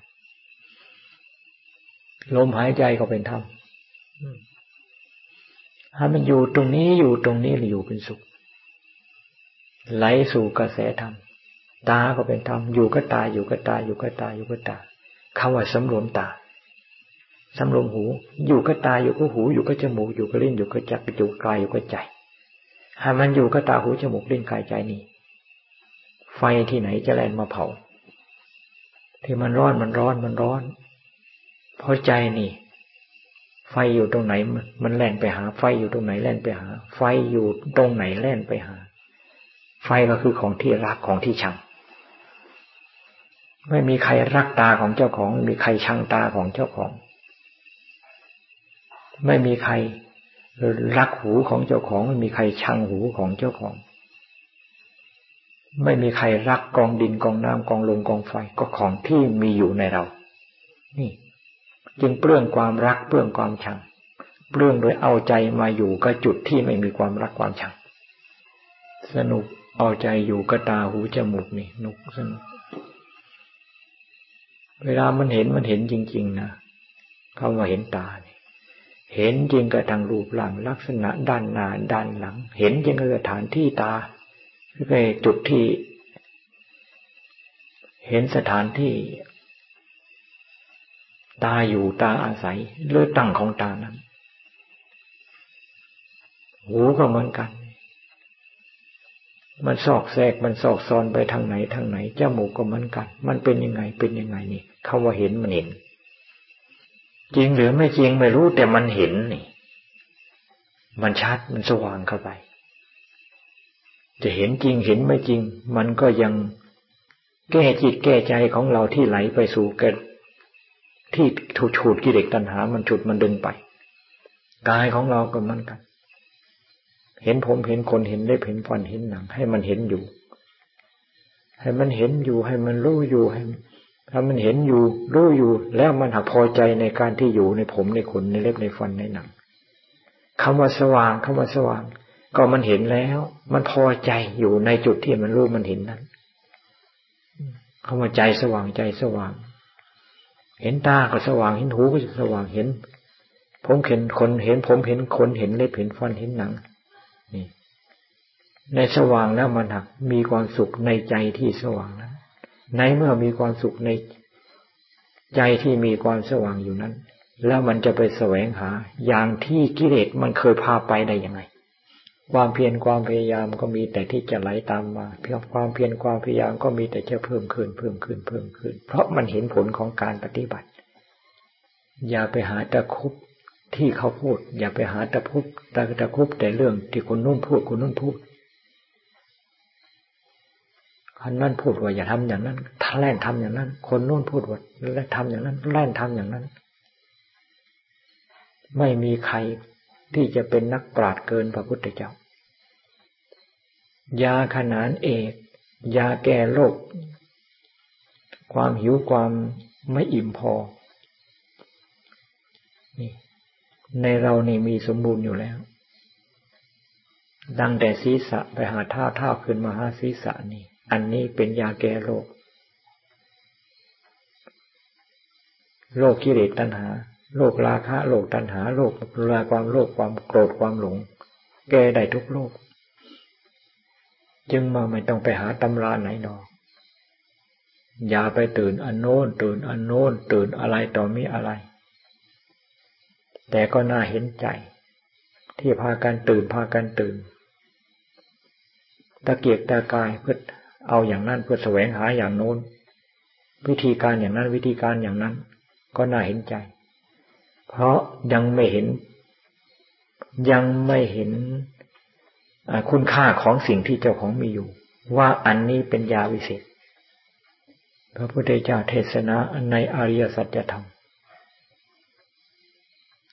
ลมหายใจก็เป็นธรรมถ้ามันอยู่ตรงนี้อยู่ตรงนี้อยู่เป็นสุขไหลสู่กระแสธรรมตาก็เป็นธรรมอยู่ก็ตาอยู่ก็ตาอยู่ก็ตาอยู่ก็ตาคำว่าสำรวมตาสำรวมหูอยู่ก็ตาอยู่ก็หูอยู่ก็จมูกอยู่ก็ลิ้นอยู่ก็จักอยู่กายอยู่ก็ใจถ้ามันอยู่ก็ตาหูจมูกลิ้นกายใจนี่ไฟที่ไหนจะแล่นมาเผาที่มันร้อนมันร้อนมันร้อนเพราะใจนี่ไฟอยู่ตรงไหนมันแล่นไปหาไฟอยู่ตรงไหนแล่นไปหาไฟอยู่ตรงไหนแล่นไปหาไฟก็คือของที่รักของที่ชังไม่มีใครรักตาของเจ้าของไม่มีใครชังตาของเจ้าของไม่มีใครรักหูของเจ้าของไม่มีใครชังหูของเจ้าของไม่มีใครรักกองดินกองน้ำกองลมกองไฟก็ของที่มีอยู่ในเรานี่จึงเปลื้องความรักเปลื้องความชังเปลื้องโดยเอาใจมาอยู่กับจุดที่ไม่มีความรักความชังสนุกเอาใจอยู่กับตาหูจมูกนี่นุกสนุกเวลามันเห็นมันเห็นจริงๆนะคำว่าเห็นตาเนี่ยเห็นจริงกับทางรูปร่างลักษณะด้านหน้าด้านหลังเห็นจริงกับสถานที่ตาคือจุดที่เห็นสถานที่ตาอยู่ตาอาศัยเลือดตั้งของตานั้นหูก็เหมือนกัน มันซอกแซกมันซอกซอนไปทางไหนทางไหนจมูกก็เหมือนกันมันเป็นยังไงเป็นยังไงนี่คำว่าเห็นมันเห็นจริงหรือไม่จริงไม่รู้แต่มันเห็นนี่มันชัดมันสว่างเข้าไปจะเห็นจริงเห็นไม่จริงมันก็ยังแก้จิตแก้ใจของเราที่ไหลไปสู่กันที่ถูกฉูดกิเลสตัณหามันฉุดมันดึงไปกายของเราก็เหมือนกันเห็นผมเห็นคนเห็นเล็บเห็นฟันเห็นหนังให้มันเห็นอยู่ให้มันเห็นอยู่ให้มันรู้อยู่ให้ถ้ามันเห็นอยู่รู้อยู่แล้วมันหักพอใจในการที่อยู่ในผมในขนในเล็บในฟันในหนังคำว่าสว่างคำว่าสว่างก็มันเห็นแล้วมันพอใจอยู่ในจุดที่มันรู้มันเห็นนั้นคำว่าใจสว่างใจสว่างเห็นตาก็สว่างเห็นหูก็สว่างเห็นผมเห็นคนเห็นผมเห็นคนเห็นเล็บเห็นฟันเห็นหนังนี่ในสว่างแล้วมันหักมีความสุขในใจที่สว่างนั้นในเมื่อมีความสุขในใจที่มีความสว่างอยู่นั้นแล้วมันจะไปแสวงหาอย่างที่กิเลสมันเคยพาไปได้ยังไงความเพียรความพยายามก็มีแต่ที่จะไหลตามมาเพียงความเพียรความพยายามก็มีแต่จะเพิ่มขึ้นเพิ่มขึ้นเพิ่มขึ้นเพราะมันเห็นผลของการปฏิบัติอย่าไปหาตะคุบที่เขาพูดอย่าไปหาตะคุบตะตะคุบแต่เรื่องที่คนนู้นพูดคนนู้นพูดคนนั้นพูดว่าอย่าทำอย่างนั้นแล่นทำอย่างนั้นคนนู้นพูดว่าแล่นทำอย่างนั้นแล่นทำอย่างนั้นไม่มีใครที่จะเป็นนักปราชญ์เกินพระพุทธเจ้ายาขนานเอกยาแก้โรคความหิวความไม่อิ่มพอนี่ในเรานี่มีสมบูรณ์อยู่แล้วตั้งแต่ศีรษะไปหาเท้าเท้าขึ้นมาหาศีรษะนี่อันนี้เป็นยาแก้โรคโรคกิเลสตัณหาโรคราคะโรคตัณหาโรคราความโลภความโกรธความหลงแก้ได้ทุกโรคจึงมาไม่ต้องไปหาตำราไหนหนออย่าไปตื่นอันโน้นตื่นอันโน้นตื่นอะไรต่อมีอะไรแต่ก็น่าเห็นใจที่พากันตื่นพากันตื่นตะเกียกตะกายเพื่อเอาอย่างนั้นเพื่อแสวงหาอย่างโน้นวิธีการอย่างนั้นวิธีการอย่างนั้นก็น่าเห็นใจเพราะยังไม่เห็นยังไม่เห็นคุณค่าของสิ่งที่เจ้าของมีอยู่ว่าอันนี้เป็นยาวิเศษพระพุทธเจ้าเทศนาในอริยสัจธรรม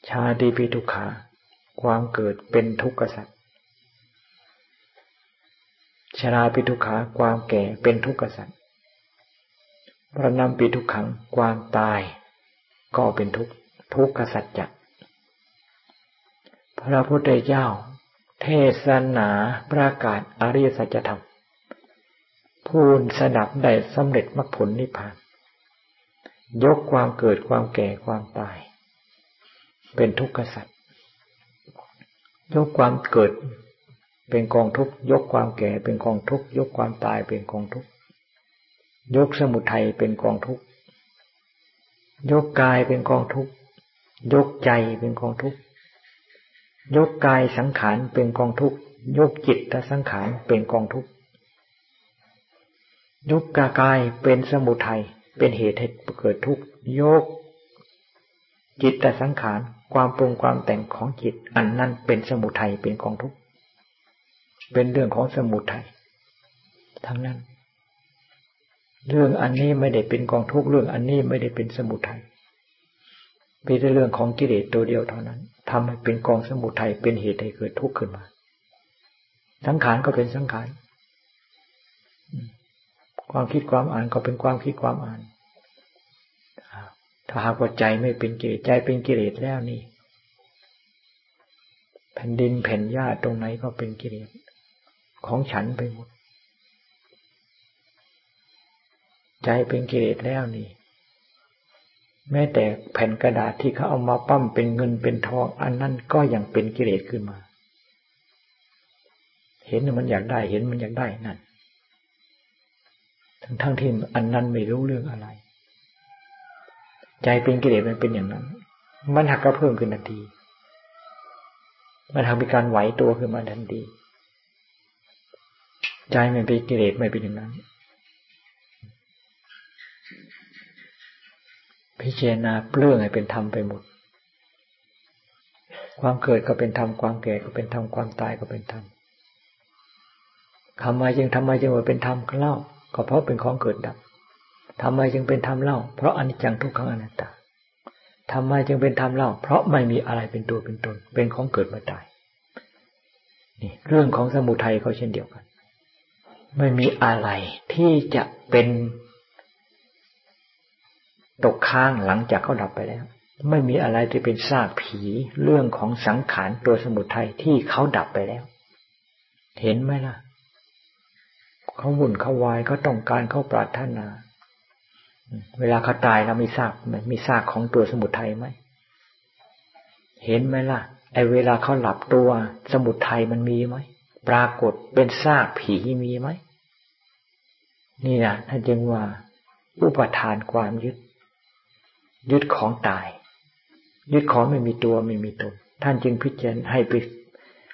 ชาติปิทุกขาความเกิดเป็นทุกขสัจชราปิทุกขาความแก่เป็นทุกขสัจมรณะปิทุกขังความตายก็เป็นทุกข์ทุกขสัจจะพระพุทธเจ้าเทศนาประกาศอริยสัจธรรมผู้สดับได้สำเร็จมรรคผลนิพพานยกความเกิดความแก่ความตายเป็นทุกขสัจยกความเกิดเป็นกองทุกข์ยกความแก่เป็นกองทุกข์ยกความตายเป็นกองทุกข์ยกสมุทัยเป็นกองทุกข์ยกกายเป็นกองทุกข์ยกใจเป็นกองทุกข์ยกกายสังขารเป็นกองทุกข์ยกจิตและสังขารเป็นกองทุกข์ยกกายเป็นสมุทัยเป็นเหตุให้เกิดทุกข์ยกจิตและสังขารความปรุงความแต่งของจิตอันนั้นเป็นสมุทัยเป็นกองทุกข์เป็นเรื่องของสมุทัยทั้งนั้นเรื่องอันนี้ไม่ได้เป็นกองทุกข์เรื่องอันนี้ไม่ได้เป็นสมุทัยเป็นเรื่องของกิเลสตัวเดียวเท่านั้นทำให้เป็นกองสมุทัยเป็นเหตุให้เกิดทุกข์ขึ้นมาสังขารก็เป็นสังขารความคิดความอ่านก็เป็นความคิดความอ่านถ้าหากว่าใจไม่เป็นกิเลสใจเป็นกิเลสแล้วนี่แผ่นดินแผ่นหญ้าตรงไหนก็เป็นกิเลสของฉันไปหมดใจเป็นกิเลสแล้วนี่แม้แต่แผ่นกระดาษที่เขาเอามาปั้มเป็นเงินเป็นทองอันนั้นก็ยังเป็นกิเลสขึ้นมาเห็นมันอยากได้เห็นมันอยากได้นั่นทั้งทั้งที่อันนั้นไม่รู้เรื่องอะไรใจเป็นกิเลสมันเป็นอย่างนั้นมันหักก็เพิ่มขึ้นทันทีมันหักมีการไหวตัวขึ้นมาทันที ใจไม่เป็นกิเลสไม่เป็นอย่างนั้นพิจารณาเรื่องให้เป็นธรรมไปหมดความเกิดก็เป็นธรรมความแก่ก็เป็นธรรมความตายก็เป็นธรรมทำไมจึงทำไมจึงว่าเป็นธรรมเล่าก็เพราะเป็นของเกิดดับทำไมจึงเป็นธรรมเล่าเพราะอนิจจังทุกขังอนัตตาทำไมจึงเป็นธรรมเล่าเพราะไม่มีอะไรเป็นตัวเป็นตนเป็นของเกิดมาตายนี่เรื่องของสมุทัยก็เช่นเดียวกันไม่มีอะไรที่จะเป็นตกค้างหลังจากเขาดับไปแล้วไม่มีอะไรที่เป็นซากผีเรื่องของสังขารตัวสมุทัยที่เขาดับไปแล้วเห็นไหมล่ะเขาวุ่นเขาวายเขาต้องการเขาปรารถนาเวลาเขาตายเรามีซากไหมมีซากของตัวสมุทัยไหมเห็นไหมล่ะไอเวลาเขาหลับตัวสมุทัยมันมีไหมปรากฏเป็นซากผีมีไหมนี่นะท่านจึงว่าอุปทานความยึดยึดของตายยึดของไม่มีตัวไม่มีตนท่านจึงพิจารณาให้พิ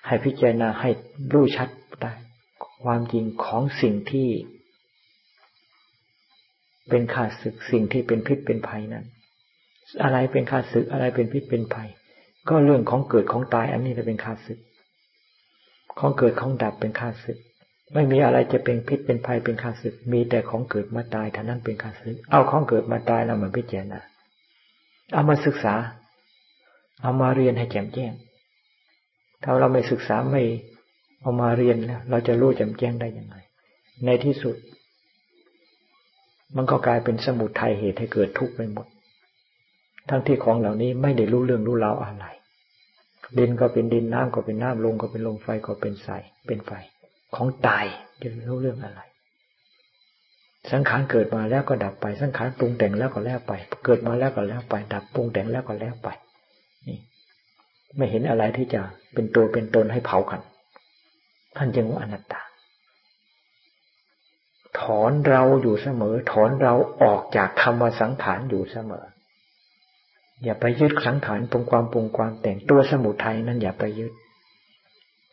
ให้พิจารณาให้รู้ชัดได้ความจริงของสิ่งที่เป็นข้าศึกสิ่งที่เป็นพิษเป็นภัยนั้นอะไรเป็นข้าศึกอะไรเป็นพิษเป็นภัยก็เรื่องของเกิดของตายอันนี้จะเป็นข้าศึกของเกิดของดับเป็นข้าศึกไม่มีอะไรจะเป็นพิษเป็นภัยเป็นข้าศึกมีแต่ของเกิดมาตายเท่านั้นเป็นข้าศึกเอาของเกิดมาตายเรามาพิจารณาเอามาศึกษาเอามาเรียนให้แจ่มแจ้งถ้าเราไม่ศึกษาไม่เอามาเรียนแล้วเราจะรู้แจ่มแจ้งได้ยังไงในที่สุดมันก็กลายเป็นสมุทัยเหตุให้เกิดทุกข์ไปหมดทั้งที่ของเหล่านี้ไม่ได้รู้เรื่องรู้ราวอะไรดินก็เป็นดินน้ำก็เป็นน้ำลมก็เป็นลมไฟก็เป็นไฟเป็นไฟของตายจะรู้เรื่องอะไรสังขารเกิดมาแล้วก็ดับไปสังขารปรุงแต่งแล้วก็แล้วไปเกิดมาแล้วก็แล้วไปดับปรุงแต่งแล้วก็แล้วไปนี่ไม่เห็นอะไรที่จะเป็นตัวเป็นตนให้เผากันท่านจึงว่าอนัตตาถอนเราอยู่เสมอถอนเราออกจากคำว่าสังขารอยู่เสมออย่าไปยึดสังขารปรุงความปรุงความแต่งตัวสมุทัยนั้นอย่าไปยึด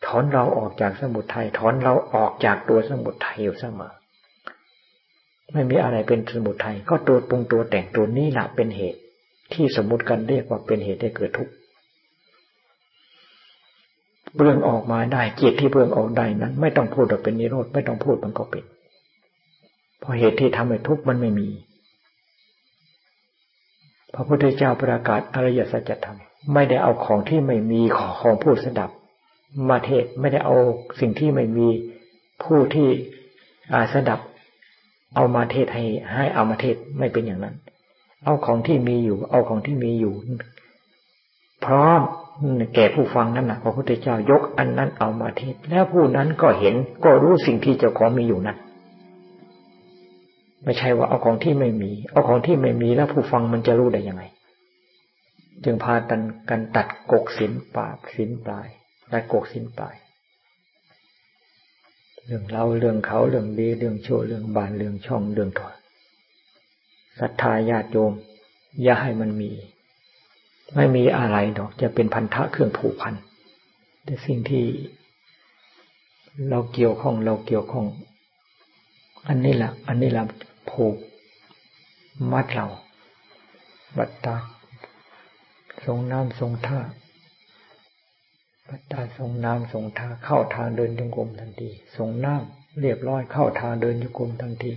ถอนเราออกจากสมุทัยถอนเราออกจากตัวสมุทัยอยู่เสมอไม่มีอะไรเป็นสมุทัยก็ตัวปรุงตัวแต่งตัวนี้แหละเป็นเหตุที่สมมุติกันเรียกว่าเป็นเหตุให้เกิดทุกข์เปลืองออกมาได้จิตที่เปลืองออกได้นั้นไม่ต้องพูดว่าเป็นนิโรธไม่ต้องพูดมันก็เป็นเพราะเหตุที่ทำให้ทุกข์มันไม่มีพระพุทธเจ้าประกาศอริยสัจธรรมไม่ได้เอาของที่ไม่มีของผู้สดับมาเทศไม่ได้เอาสิ่งที่ไม่มีผู้ที่สดับเอามาเทศให้ให้เอามาเทศไม่เป็นอย่างนั้นเอาของที่มีอยู่เอาของที่มีอยู่พร้อมแก่ผู้ฟังนั้นนะพระพุทธเจ้ายกอันนั้นเอามาเทศแล้วผู้นั้นก็เห็นก็รู้สิ่งที่เจ้าของมีอยู่นั้นไม่ใช่ว่าเอาของที่ไม่มีเอาของที่ไม่มีแล้วผู้ฟังมันจะรู้ได้ยังไงจึงพากันกันตัดกกศีลปราบศีลปลายตัดกกศีลปลายเรื่องเราเรื่องเขาเรื่องดีเรื่องชั่วเรื่องบานเรื่องช่องเรื่องถอยศรัทธาญาติโยมอย่าให้มันมีไม่มีอะไรดอกจะเป็นพันธะเครื่องผูกพันแต่สิ่งที่เราเกี่ยวข้องเราเกี่ยวข้องอันนี้แหละอันนี้แหละผูกมัดเราบัตตาทรงน้ำทรงท่าบัตตาทรงน้ำทรงท่าเข้าทางเดินจงกรมทันทีทรงน้ำเรียบร้อยเข้าทางเดินจงกรมทันที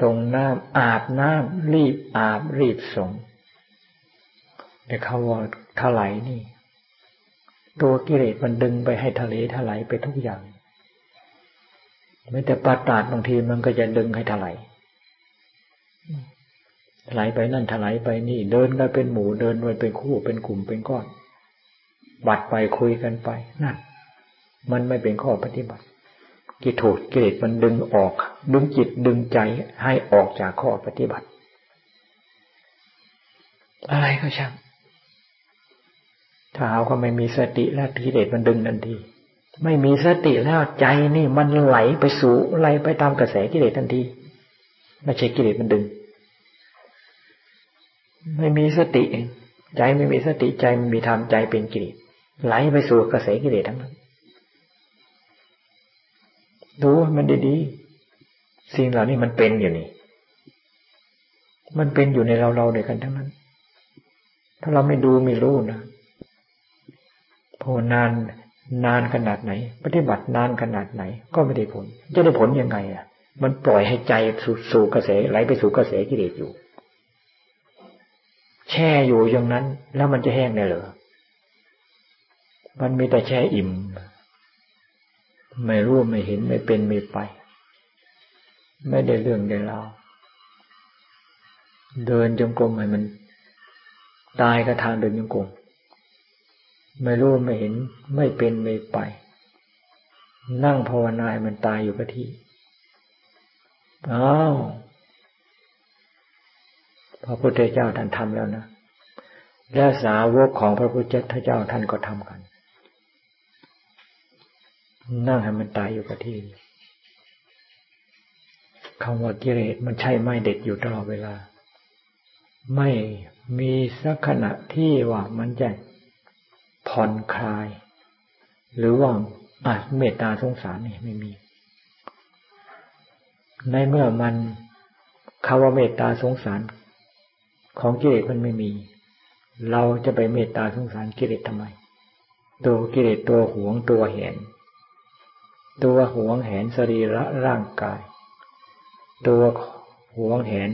ทรงน้ำอาบน้ำรีบอาบรีบทรงแต่เขาว่าถลายนี่ตัวกิเลสมันดึงไปให้ทะเลถลายไปทุกอย่างไม่แต่ปาฏาฏบางทีมันก็จะดึงให้ถลายถลายไปนั่นถลายไปนี่เดินก็เป็นหมู่เดินไปเป็นคู่เป็นกลุ่มเป็นก้อนบัดไปคุยกันไปนั่นมันไม่เป็นข้อปฏิบัติกิเลสกิเลสมันดึงออกดึงจิตดึงใจให้ออกจากข้อปฏิบัติอะไรก็ช่างถ้าหากว่าไม่มีสติแล้วกิเลสมันดึงทันทีไม่มีสติแล้วใจนี่มันไหลไปสู่ไหลไปตามกระแสกิเลสทันทีไม่ใช่กิเลสมันดึงไม่มีสติใจไม่มีสติใจไม่มีธรรมใจเป็นกิเลสไหลไปสู่กระแสกิเลสทั้งนั้น รู้ว่ามันดีๆสิ่งเหล่านี้มันเป็นอยู่นี่มันเป็นอยู่ในเราเราเดียวกันทั้งนั้นถ้าเราไม่ดูไม่รู้นะพอนานนานขนาดไหนปฏิบัตินานขนาดไหนก็ไม่ได้ผลจะได้ผลยังไงอ่ะมันปล่อยให้ใจสู่กระแสไหลไปสู่กระแสกิเลสอยู่แช่อยู่อย่างนั้นแล้วมันจะแห้งได้เหรอมันมีแต่แช่อิ่มไม่รู้ไม่เห็นไม่เป็นไม่ไปไม่ได้เรื่องได้ราวเดินจงกรมให้มันตายกับทางเดินจงกรมไม่รู้ไม่เห็นไม่เป็นไม่ไปนั่งภาวนาให้มันตายอยู่กับที่อ้าวพระพุทธเจ้าท่านทำแล้วนะและสาวกของพระพุทธเจ้าท่านก็ทำกันนั่งให้มันตายอยู่กับที่คำว่ากิเลสมันใช่ไม่เด็ดอยู่ตลอดเวลาไม่มีสักขณะที่ว่ามันจะผ่อนคลายหรือว่าอ่ะเมตตาสงสารนี่ไม่มีในเมื่อมันคำว่าเมตตาสงสารของกิเลสมันไม่มีเราจะไปเมตตาสงสารกิเลสทำไมตัวกิเลสตัวหวงตัวแหนตัวหวงแหนสรีระร่างกายตัวหวงแหน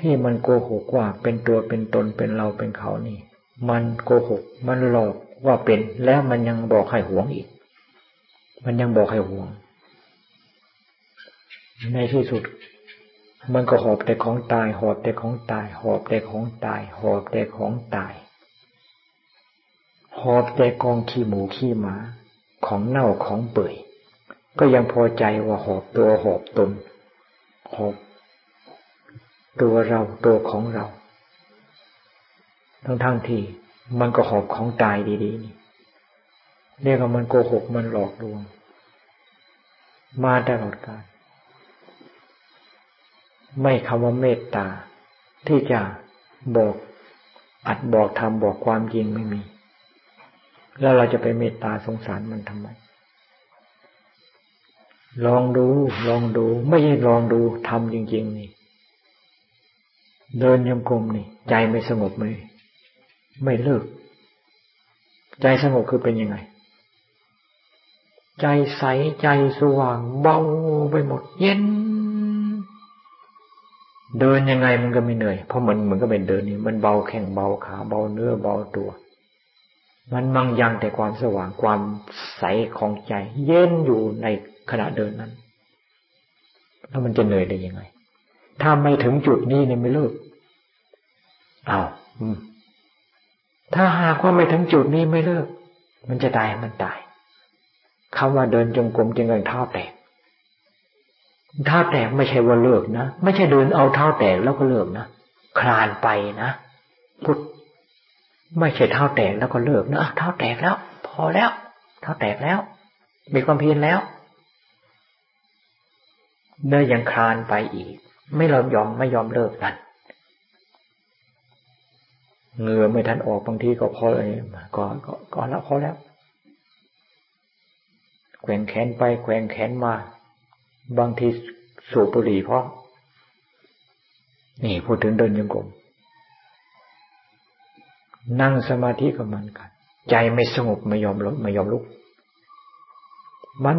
ที่มันโกหกว่าเป็นตัวเป็นตนเป็นเราเป็นเขานี่มันโกหกมันหลอกว่าเป็นแล้วมันยังบอกให้หวงอีกมันยังบอกให้หวงในที่สุดมันก็หอบแต่ของตายหอบแต่ของตายหอบแต่ของตายหอบแต่ของตายหอบแต่กองขี้หมูขี้หมาของเน่าของเปื่อยก็ยังพอใจว่าหอบตัวหอบตนหอบตัวเราตัวของเราทั้งทั้งที่มันก็หอบของตายดีๆนี่เรียกว่ามันโกหกมันหลอกลวงมาตลอดกาลไม่คำว่าเมตตาที่จะบอกอัดบอกทำบอกความจริงไม่มีแล้วเราจะไปเมตตาสงสารมันทำไมลองดูลองดูไม่ใช่ลองดูทำจริงๆนี่เดินยมกลมนี่ใจไม่สงบเลยไม่เลิกใจสงบคือเป็นยังไงใจใสใจสว่างเบาไปหมดเย็นเดินยังไงมันก็ไม่เหนื่อยเพราะมันมันก็เป็นเดินนี่มันเบาแข้งเบาขาเบาเนื้อเบาตัวมันมั่งยังแต่ความสว่างความใสของใจเย็นอยู่ในขณะเดินนั้นแล้วมันจะเหนื่อยได้ยังไงถ้าไม่ถึงจุดนี้เนี่ยไม่เลิกอ้าวถ้าหากว่าไม่ถึงจุดนี้ไม่เลิกมันจะตายมันตายคำว่าเดินจงกรมจริงๆเท้าแตกเท้าแตกไม่ใช่ว่าเลิกนะไม่ใช่เดินเอาเท้าแตกแล้วก็เลิกนะคลานไปนะพุทธไม่ใช่เท้าแตกแล้วก็เลิกนะเท้าแตกแล้วพอแล้วเท้าแตกแล้วมีความเพียรแล้วเดินยังคลานไปอีกไม่ยอมยอมไม่ยอมเลิกนั่นเหงื่อไม่ทันออกบางทีก็พอเลยก็ก็ก็แล้วพอแล้วแขวนแขนไปแขวนแขนมาบางทีสูบบุหรี่เพราะนี่พูดถึงเดินจงกรมนั่งสมาธิกับมันกันใจไม่สงบไม่ยอมลุกไม่ยอมลุกมัน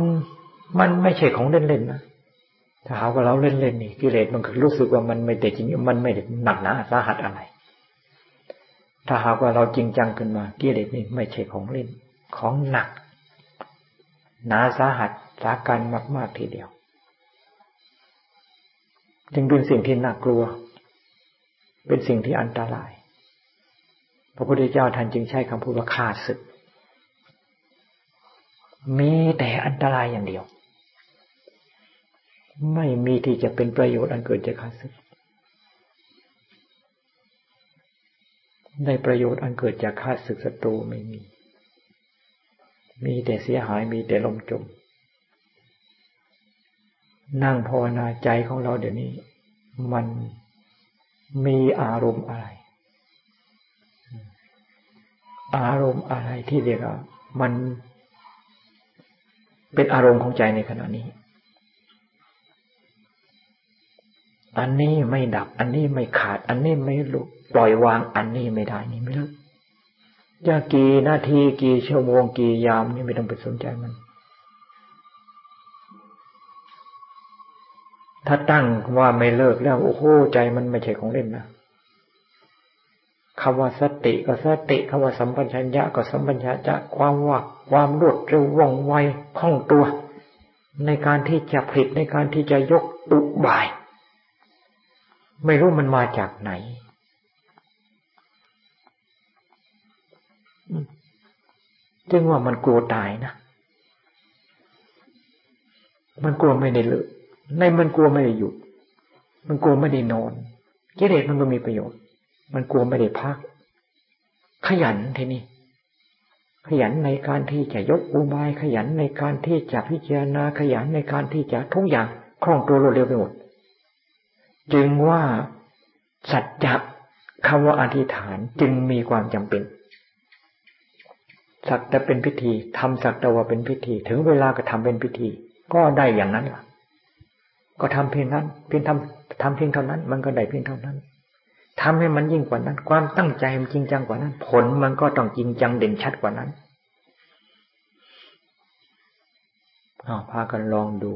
มันไม่ใช่ของเล่นๆ น, นะถ้าหาว่าเราเล่นๆนี่กิเลสมันรู้สึกว่ามันไม่แต่จริงมันไม่ได้หนักหนาสาหัสอะไรถ้าหากว่าเราจริงจังขึ้นมากิเลสนี่ไม่ใช่ของเล่นของหนักหนาสาหัสสาการมากๆทีเดียวจึงเป็นสิ่งที่น่ากลัวเป็นสิ่งที่อันตรายพระพุทธเจ้าท่านจึงใช้คำพูดว่าฆ่าศึกมีแต่อันตรายอย่างเดียวไม่มีที่จะเป็นประโยชน์อันเกิดจากฆ่าศึกได้ประโยชน์อันเกิดจากฆ่าศึกศัตรูไม่มีมีแต่เสียหายมีแต่ล่มจมนั่งภาวนาใจของเราเดี๋ยวนี้มันมีอารมณ์อะไรอารมณ์อะไรที่เรียกว่ามัน เป็นอารมณ์ของใจในขณะนี้อันนี้ไม่ดับอันนี้ไม่ขาดอันนี้ไม่หลุดปล่อยวางอันนี้ไม่ได้นี่ไม่เลิกจะกี่นาทีกี่ชั่วโมงกี่ยามนี่ไม่ต้องไปสนใจมันถ้าตั้งว่าไม่เลิกแล้วโอ้โหใจมันไม่ใช่ของเล่นนะคำว่าสติก็สติคำว่าสัมปชัญญะก็สัมปชัญญะความว่าความรวดเร็วว่องไวคล่องตัวในการที่จะผลิตในการที่จะยกอุบายไม่รู้มันมาจากไหนจึงว่ามันกลัวตายนะมันกลัวไม่ได้เลิกในมันกลัวไม่ได้หยุดมันกลัวไม่ได้นอนกิเลสมันก็มีประโยชน์มันกลัวไม่ได้พักขยันทีนี้ขยันในการที่จะยกอุบายขยันในการที่จะพิจารณาขยันในการที่จะทุกอย่างคล่องตัวรวดเร็วไปหมดจึงว่าสัจจะคำว่าอธิษฐานจึงมีความจำเป็นสักแต่เป็นพิธีทำสักแต่ว่าเป็นพิธีถึงเวลาก็ทำเป็นพิธีก็ได้อย่างนั้นล่ะก็ทำเพียงนั้นเพียงทำทำเพียงเท่านั้นมันก็ได้เพียงเท่านั้นทำให้มันยิ่งกว่านั้นความตั้งใจมันจริงจังกว่านั้นผลมันก็ต้องจริงจังเด่นชัดกว่านั้นอ้าวพากันลองดู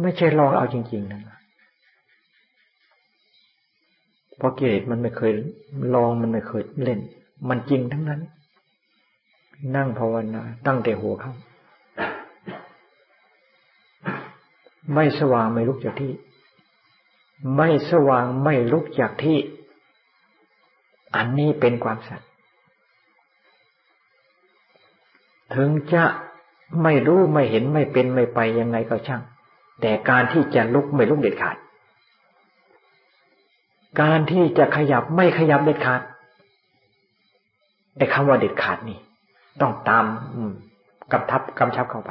ไม่ใช่ลองเอาจริงๆนะเพราะกิเลสมันไม่เคยลองมันไม่เคยเล่นมันจริงทั้งนั้นนั่งภาวนาตั้งแต่หัวค่ำไม่สว่างไม่ลุกจากที่ไม่สว่างไม่ลุกจากที่อันนี้เป็นความสัตย์ถึงจะไม่รู้ไม่เห็นไม่เป็นไม่ไปยังไงก็ช่างแต่การที่จะลุกไม่ลุกเด็ดขาดการที่จะขยับไม่ขยับเด็ดขาดไอ้คำว่าเด็ดขาดนี่ต้องตามกำทับกำชับเข้าไป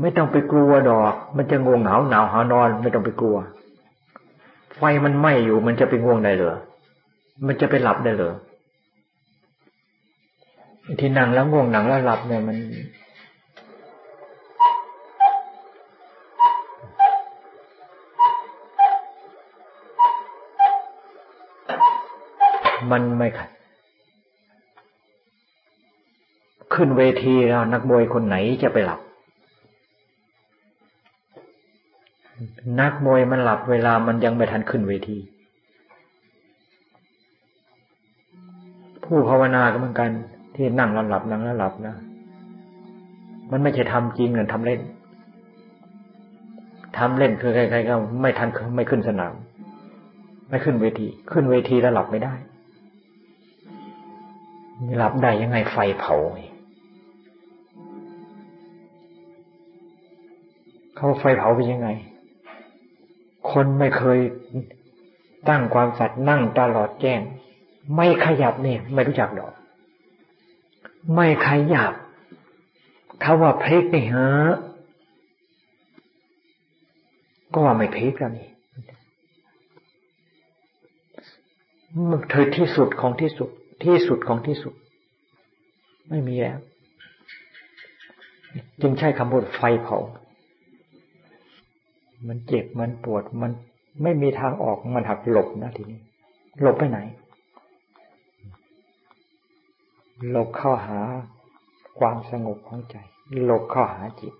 ไม่ต้องไปกลัวดอกมันจะงวงเหงาหนาวหานอนไม่ต้องไปกลัวไฟมันไหม้อยู่มันจะไปง่วงได้เหรอมันจะไปหลับได้เหรอที่นั่งแล้วง่วงหนังแล้วหลับเนี่ยมันมันไม่ขัดขึ้นเวทีแล้วนักมวยคนไหนจะไปหลับนักมวยมันหลับเวลามันยังไม่ทันขึ้นเวทีผู้ภาวนาก็เหมือนกันที่นั่งแล้วหลับนั่งแล้วหลับนะมันไม่ใช่ทำจริงหรือทำเล่นทำเล่นคือใครๆก็ไม่ทันไม่ขึ้นสนามไม่ขึ้นเวทีขึ้นเวทีแล้วหลับไม่ได้หลับได้ยังไงไฟเผาเขาไฟเผาเป็นยังไงคนไม่เคยตั้งความสัตย์นั่งตลอดแจ้งไม่ขยับเนี่ยไม่รู้จักหรอกไม่ขยับเขาว่าพลิกนี่ฮะก็ว่าไม่พลิกแล้วนี่เธอที่สุดของที่สุดที่สุดของที่สุดไม่มีแล้วจึงใช้คำพูดไฟเผามันเจ็บมันปวดมันไม่มีทางออกมันหักหลบนะทีนี้หลบไปไหนหลบเข้าหาความสงบของใจหลบเข้าหาจิต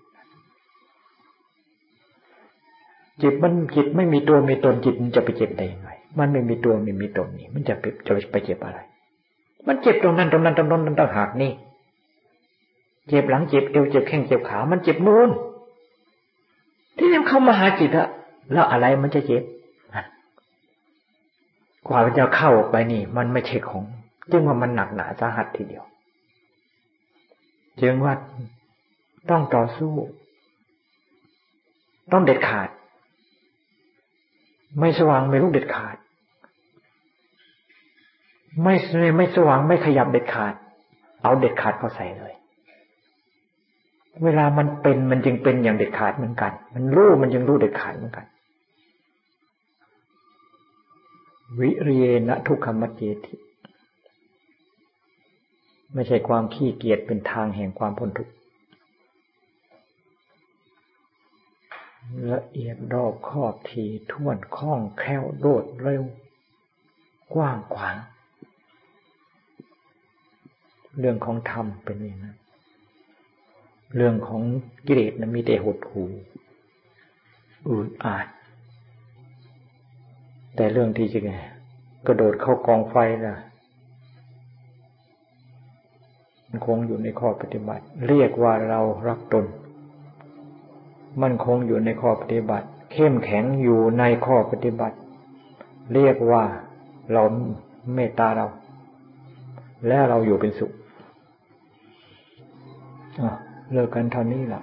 จิตมันจิตไม่มีตัวมีตนจิตมันจะไปเจ็บได้ยังไงมันไม่มีตัวไม่มีตนนี่มันจะไปจะไปเจ็บอะไรมันเจ็บตรงนั้นตรงนั้นตรงนั้นต่างหากนี่เจ็บหลังเจ็บเอวเจ็บแข้งเจ็บขามันเจ็บนู่นที่นี่เข้ามาหาจิตอะแล้วอะไรมันจะเจ็บกว่ามันจะเข้าไปนี่มันไม่ใช่ของจึงว่ามันหนักหนาสาหัสทีเดียวจึงว่าต้องต่อสู้ต้องเด็ดขาดไม่สว่างไม่ลุกเด็ดขาดไม่ไม่สว่างไม่ขยับเด็ดขาดเอาเด็ดขาดเข้าใส่เลยเวลามันเป็นมันจึงเป็นอย่างเด็ดขาดเหมือนกันมันรู้มันจึงรู้เด็ดขาดเหมือนกันวิริเยนะทุกขมัจเจติ ไม่ใช่ความขี้เกียจเป็นทางแห่งความพ้นทุกข์ละเอียดรอบคอบถี่ถ้วนคล่องแคล่วโดดเร็วกว้างขวางเรื่องของธรรมเป็นอย่างนั้นเรื่องของกิเลสนั้นมีแต่หดหู่อืดอาดแต่เรื่องที่จะไงกระโดดเข้ากองไฟนะมันคงอยู่ในข้อปฏิบัติเรียกว่าเรารักตนมันคงอยู่ในข้อปฏิบัติเข้มแข็งอยู่ในข้อปฏิบัติเรียกว่าเราเมตตาเราและเราอยู่เป็นสุขเลิกกันเท่านี้ล่ะ